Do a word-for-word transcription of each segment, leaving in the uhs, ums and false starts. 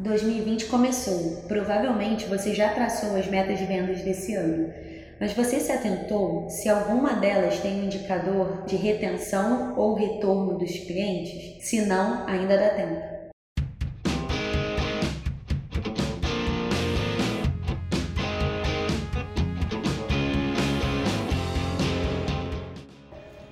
dois mil e vinte começou, provavelmente você já traçou as metas de vendas desse ano, mas você se atentou se alguma delas tem um indicador de retenção ou retorno dos clientes? Se não, ainda dá tempo.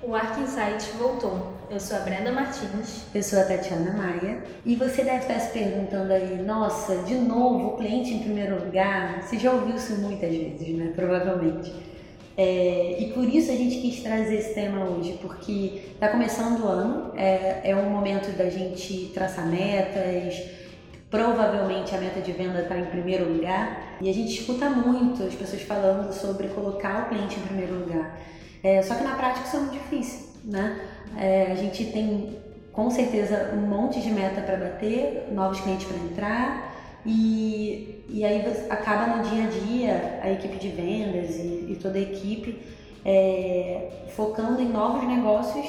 O Arc Insight voltou. Eu sou a Brenda Martins. Eu sou a Tatiana Maia. E você deve estar se perguntando aí, nossa, de novo o cliente em primeiro lugar? Você já ouviu isso muitas vezes, né? Provavelmente. É, e por isso a gente quis trazer esse tema hoje, porque está começando o ano, é, é um momento da gente traçar metas, provavelmente a meta de venda está em primeiro lugar, e a gente escuta muito as pessoas falando sobre colocar o cliente em primeiro lugar. É, só que na prática isso é muito difícil, né? É, a gente tem com certeza um monte de meta para bater, novos clientes para entrar e, e aí acaba no dia a dia a equipe de vendas e, e toda a equipe é, focando em novos negócios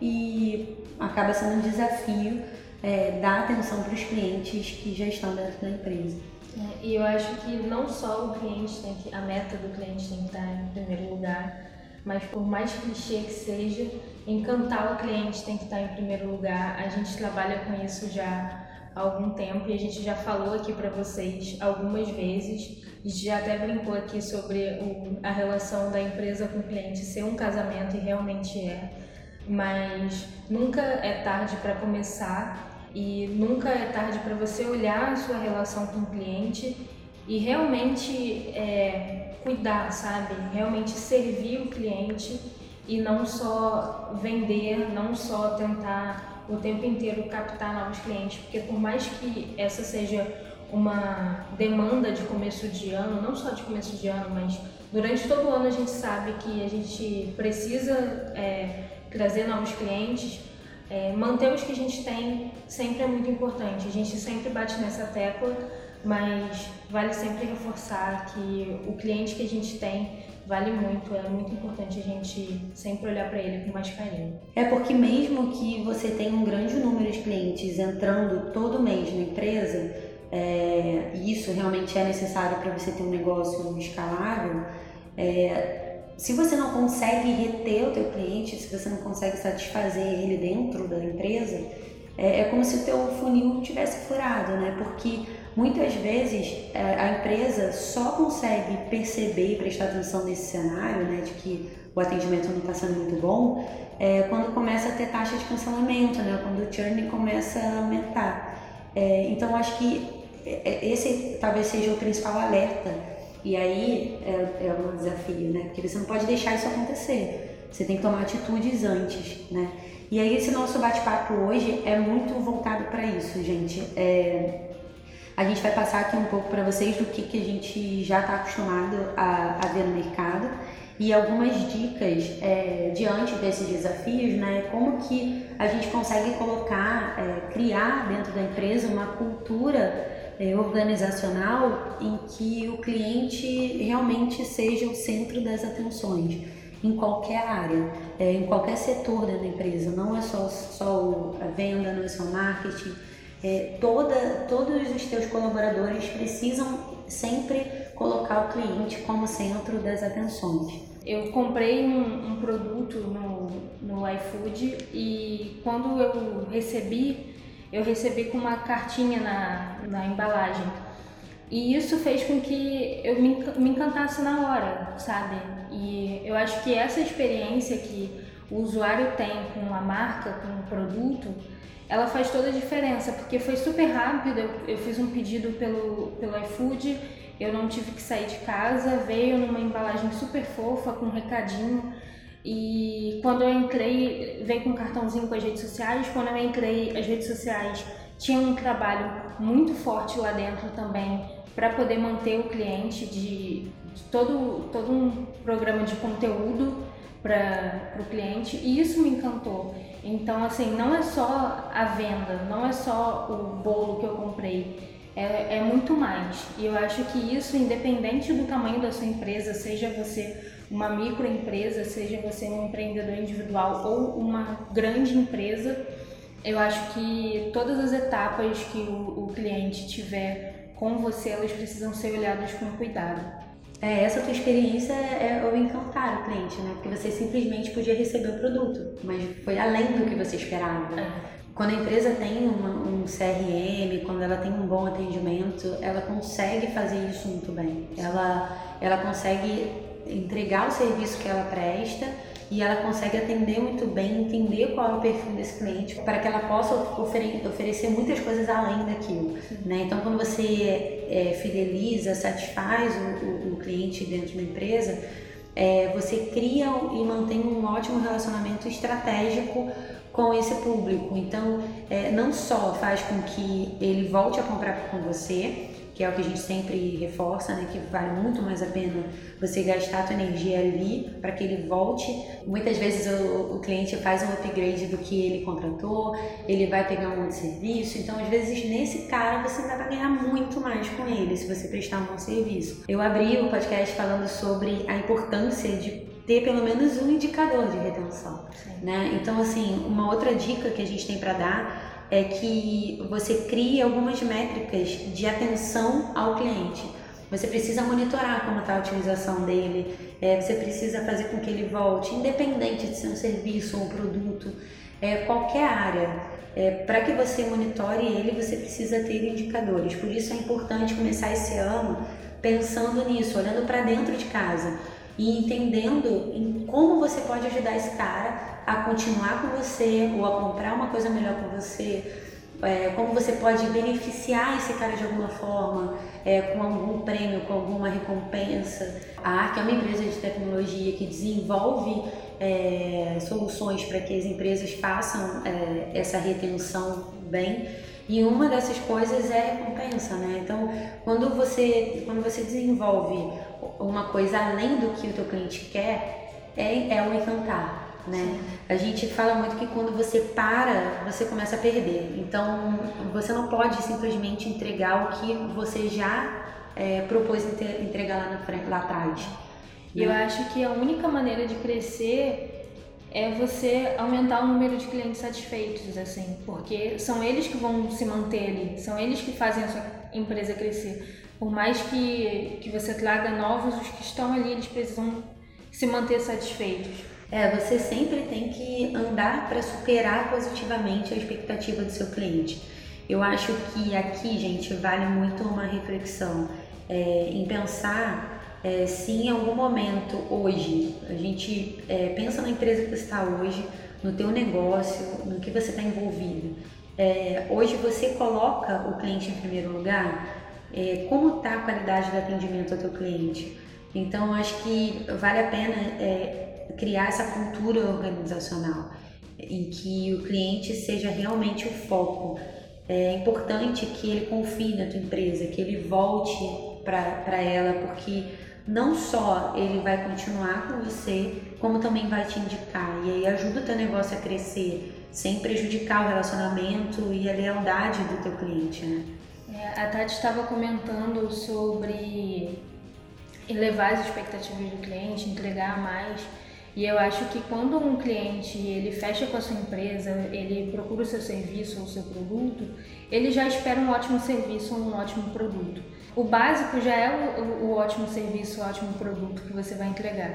e acaba sendo um desafio é, dar atenção para os clientes que já estão dentro da empresa. É, e eu acho que não só o cliente tem que, a meta do cliente tem que estar em primeiro lugar, mas por mais clichê que seja, encantar o cliente tem que estar em primeiro lugar. A gente trabalha com isso já há algum tempo e a gente já falou aqui para vocês algumas vezes. A gente já até brincou aqui sobre o, a relação da empresa com o cliente ser um casamento, e realmente é, mas nunca é tarde para começar e nunca é tarde para você olhar a sua relação com o cliente e realmente é, cuidar, sabe? Realmente servir o cliente e não só vender, não só tentar o tempo inteiro captar novos clientes, porque por mais que essa seja uma demanda de começo de ano, não só de começo de ano, mas durante todo o ano a gente sabe que a gente precisa é, trazer novos clientes, é, manter os que a gente tem sempre é muito importante, a gente sempre bate nessa tecla, mas vale sempre reforçar que o cliente que a gente tem vale muito, é muito importante a gente sempre olhar para ele com mais carinho. É porque mesmo que você tenha um grande número de clientes entrando todo mês na empresa, é, e isso realmente é necessário para você ter um negócio escalável, é, se você não consegue reter o teu cliente, se você não consegue satisfazer ele dentro da empresa, é, é como se o teu funil tivesse furado, né? Porque muitas vezes a empresa só consegue perceber e prestar atenção nesse cenário, né, de que o atendimento não está sendo muito bom, é, quando começa a ter taxa de cancelamento, né, quando o churn começa a aumentar. É, então acho que esse talvez seja o principal alerta, e aí é, é um desafio, né, porque você não pode deixar isso acontecer, você tem que tomar atitudes antes, né. E aí esse nosso bate-papo hoje é muito voltado para isso, gente. É, A gente vai passar aqui um pouco para vocês do que, que a gente já está acostumado a, a ver no mercado e algumas dicas é, diante desses desafios, né? Como que a gente consegue colocar, é, criar dentro da empresa uma cultura é, organizacional em que o cliente realmente seja o centro das atenções em qualquer área, é, em qualquer setor da empresa, não é só, só a venda, não é só o marketing. É, toda, todos os teus colaboradores precisam sempre colocar o cliente como centro das atenções. Eu comprei um, um produto no, no iFood e quando eu recebi, eu recebi com uma cartinha na, na embalagem. E isso fez com que eu me, me encantasse na hora, sabe? E eu acho que essa experiência que o usuário tem com a marca, com o produto, ela faz toda a diferença, porque foi super rápido, eu, eu fiz um pedido pelo, pelo iFood, eu não tive que sair de casa, veio numa embalagem super fofa, com um recadinho, e quando eu entrei, veio com um cartãozinho com as redes sociais, quando eu entrei, as redes sociais tinham um trabalho muito forte lá dentro também, para poder manter o cliente de, de todo, todo um programa de conteúdo para o cliente, e isso me encantou. Então, assim, não é só a venda, não é só o bolo que eu comprei, é, é muito mais. E eu acho que isso, independente do tamanho da sua empresa, seja você uma microempresa, seja você um empreendedor individual ou uma grande empresa, Eu acho que todas as etapas que o, o cliente tiver com você, elas precisam ser olhadas com cuidado. É, essa tua experiência é o encantar o cliente, né? Porque você simplesmente podia receber o produto, mas foi além do que você esperava. Né? É. Quando a empresa tem uma, um C R M, quando ela tem um bom atendimento, ela consegue fazer isso muito bem. Ela, ela consegue entregar o serviço que ela presta e ela consegue atender muito bem, entender qual é o perfil desse cliente, para que ela possa ofere- oferecer muitas coisas além daquilo. Né? Então, quando você é, fideliza, satisfaz o, o, o cliente dentro de uma empresa, é, você cria e mantém um ótimo relacionamento estratégico com esse público. Então, é, não só faz com que ele volte a comprar com você, que é o que a gente sempre reforça, né? Que vale muito mais a pena você gastar a tua energia ali para que ele volte. Muitas vezes o, o cliente faz um upgrade do que ele contratou, ele vai pegar um outro serviço, então às vezes nesse cara você ainda vai ganhar muito mais com ele se você prestar um bom serviço. Eu abri o podcast falando sobre a importância de ter pelo menos um indicador de retenção, né? Então, assim, uma outra dica que a gente tem para dar é que você cria algumas métricas de atenção ao cliente. Você precisa monitorar como está a utilização dele, é, você precisa fazer com que ele volte, independente de ser um serviço ou um produto, é, qualquer área. É, para que você monitore ele, você precisa ter indicadores. Por isso é importante começar esse ano pensando nisso, olhando para dentro de casa e entendendo em como você pode ajudar esse cara a continuar com você ou a comprar uma coisa melhor com você, é, como você pode beneficiar esse cara de alguma forma, é, com algum prêmio, com alguma recompensa. A Arc é uma empresa de tecnologia que desenvolve é, soluções para que as empresas façam é, essa retenção bem, e uma dessas coisas é a recompensa, né? Então, quando você, quando você desenvolve uma coisa além do que o teu cliente quer, é, é o encantar. Né? A gente fala muito que quando você para, você começa a perder. Então, você não pode simplesmente entregar o que você já é, propôs entregar lá, na frente, lá atrás. E eu acho que a única maneira de crescer é você aumentar o número de clientes satisfeitos, assim, porque são eles que vão se manter ali, são eles que fazem a sua empresa crescer. Por mais que, que você traga novos, os que estão ali, eles precisam se manter satisfeitos. É, você sempre tem que andar para superar positivamente a expectativa do seu cliente. Eu acho que aqui, gente, vale muito uma reflexão é, em pensar é, se em algum momento hoje, a gente é, pensa na empresa que você está hoje, no teu negócio, no que você está envolvido. É, hoje você coloca o cliente em primeiro lugar, é, como está a qualidade do atendimento ao teu cliente? Então, acho que vale a pena é, criar essa cultura organizacional em que o cliente seja realmente o foco. É importante que ele confie na tua empresa, que ele volte para ela, porque não só ele vai continuar com você, como também vai te indicar. E aí ajuda o teu negócio a crescer, sem prejudicar o relacionamento e a lealdade do teu cliente. Né? É, a Tati estava comentando sobre elevar as expectativas do cliente, entregar mais. E eu acho que quando um cliente ele fecha com a sua empresa, ele procura o seu serviço ou o seu produto, ele já espera um ótimo serviço ou um ótimo produto. O básico já é o, o ótimo serviço, o ótimo produto que você vai entregar.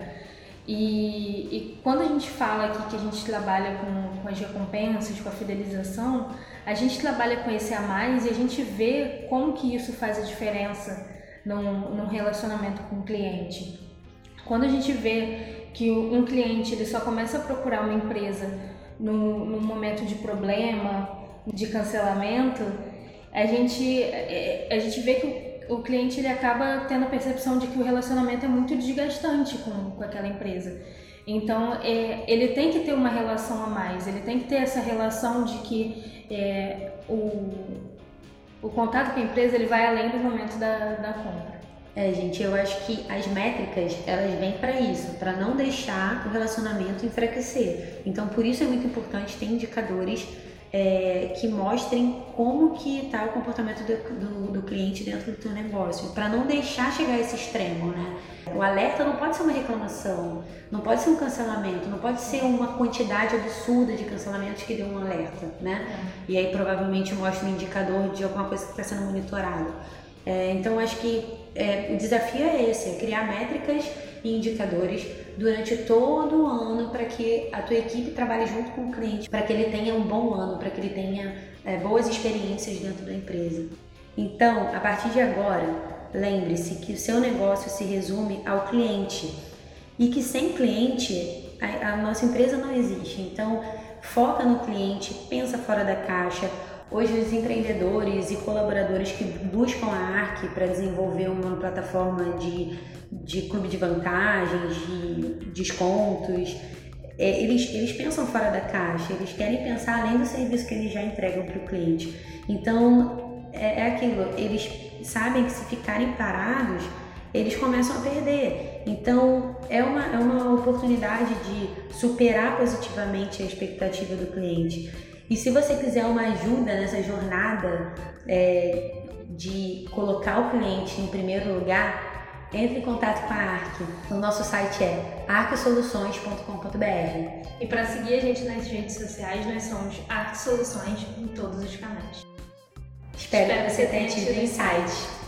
E, e quando a gente fala aqui que a gente trabalha com, com as recompensas, com a fidelização, a gente trabalha com esse a mais e a gente vê como que isso faz a diferença num, num relacionamento com o cliente. Quando a gente vê que um cliente ele só começa a procurar uma empresa no, no momento de problema, de cancelamento, a gente, a gente vê que o, o cliente ele acaba tendo a percepção de que o relacionamento é muito desgastante com, com aquela empresa. Então, é, ele tem que ter uma relação a mais, ele tem que ter essa relação de que é, o, o contato com a empresa ele vai além do momento da, da compra. É, gente, eu acho que as métricas, elas vêm para isso, para não deixar o relacionamento enfraquecer. Então, por isso é muito importante ter indicadores é, que mostrem como que está o comportamento do, do, do cliente dentro do teu negócio, para não deixar chegar a esse extremo, né? O alerta não pode ser uma reclamação, não pode ser um cancelamento, não pode ser uma quantidade absurda de cancelamentos que deu um alerta, né? É. E aí provavelmente mostra um indicador de alguma coisa que está sendo monitorada. É, então acho que é, o desafio é esse, é criar métricas e indicadores durante todo o ano para que a tua equipe trabalhe junto com o cliente, para que ele tenha um bom ano, para que ele tenha é, boas experiências dentro da empresa. Então, a partir de agora, lembre-se que o seu negócio se resume ao cliente e que sem cliente a, a nossa empresa não existe. Então, foca no cliente, pensa fora da caixa. Hoje, os empreendedores e colaboradores que buscam a Arc para desenvolver uma plataforma de, de clube de vantagens, de descontos, é, eles, eles pensam fora da caixa, eles querem pensar além do serviço que eles já entregam para o cliente. Então, é, é aquilo, eles sabem que se ficarem parados, eles começam a perder. Então, é uma, é uma oportunidade de superar positivamente a expectativa do cliente. E se você quiser uma ajuda nessa jornada é, de colocar o cliente em primeiro lugar, entre em contato com a Arc. O nosso site é arc soluções ponto com ponto b r. E para seguir a gente nas redes sociais, nós somos Arc Soluções em todos os canais. Espero, Espero que você tenha tido insights.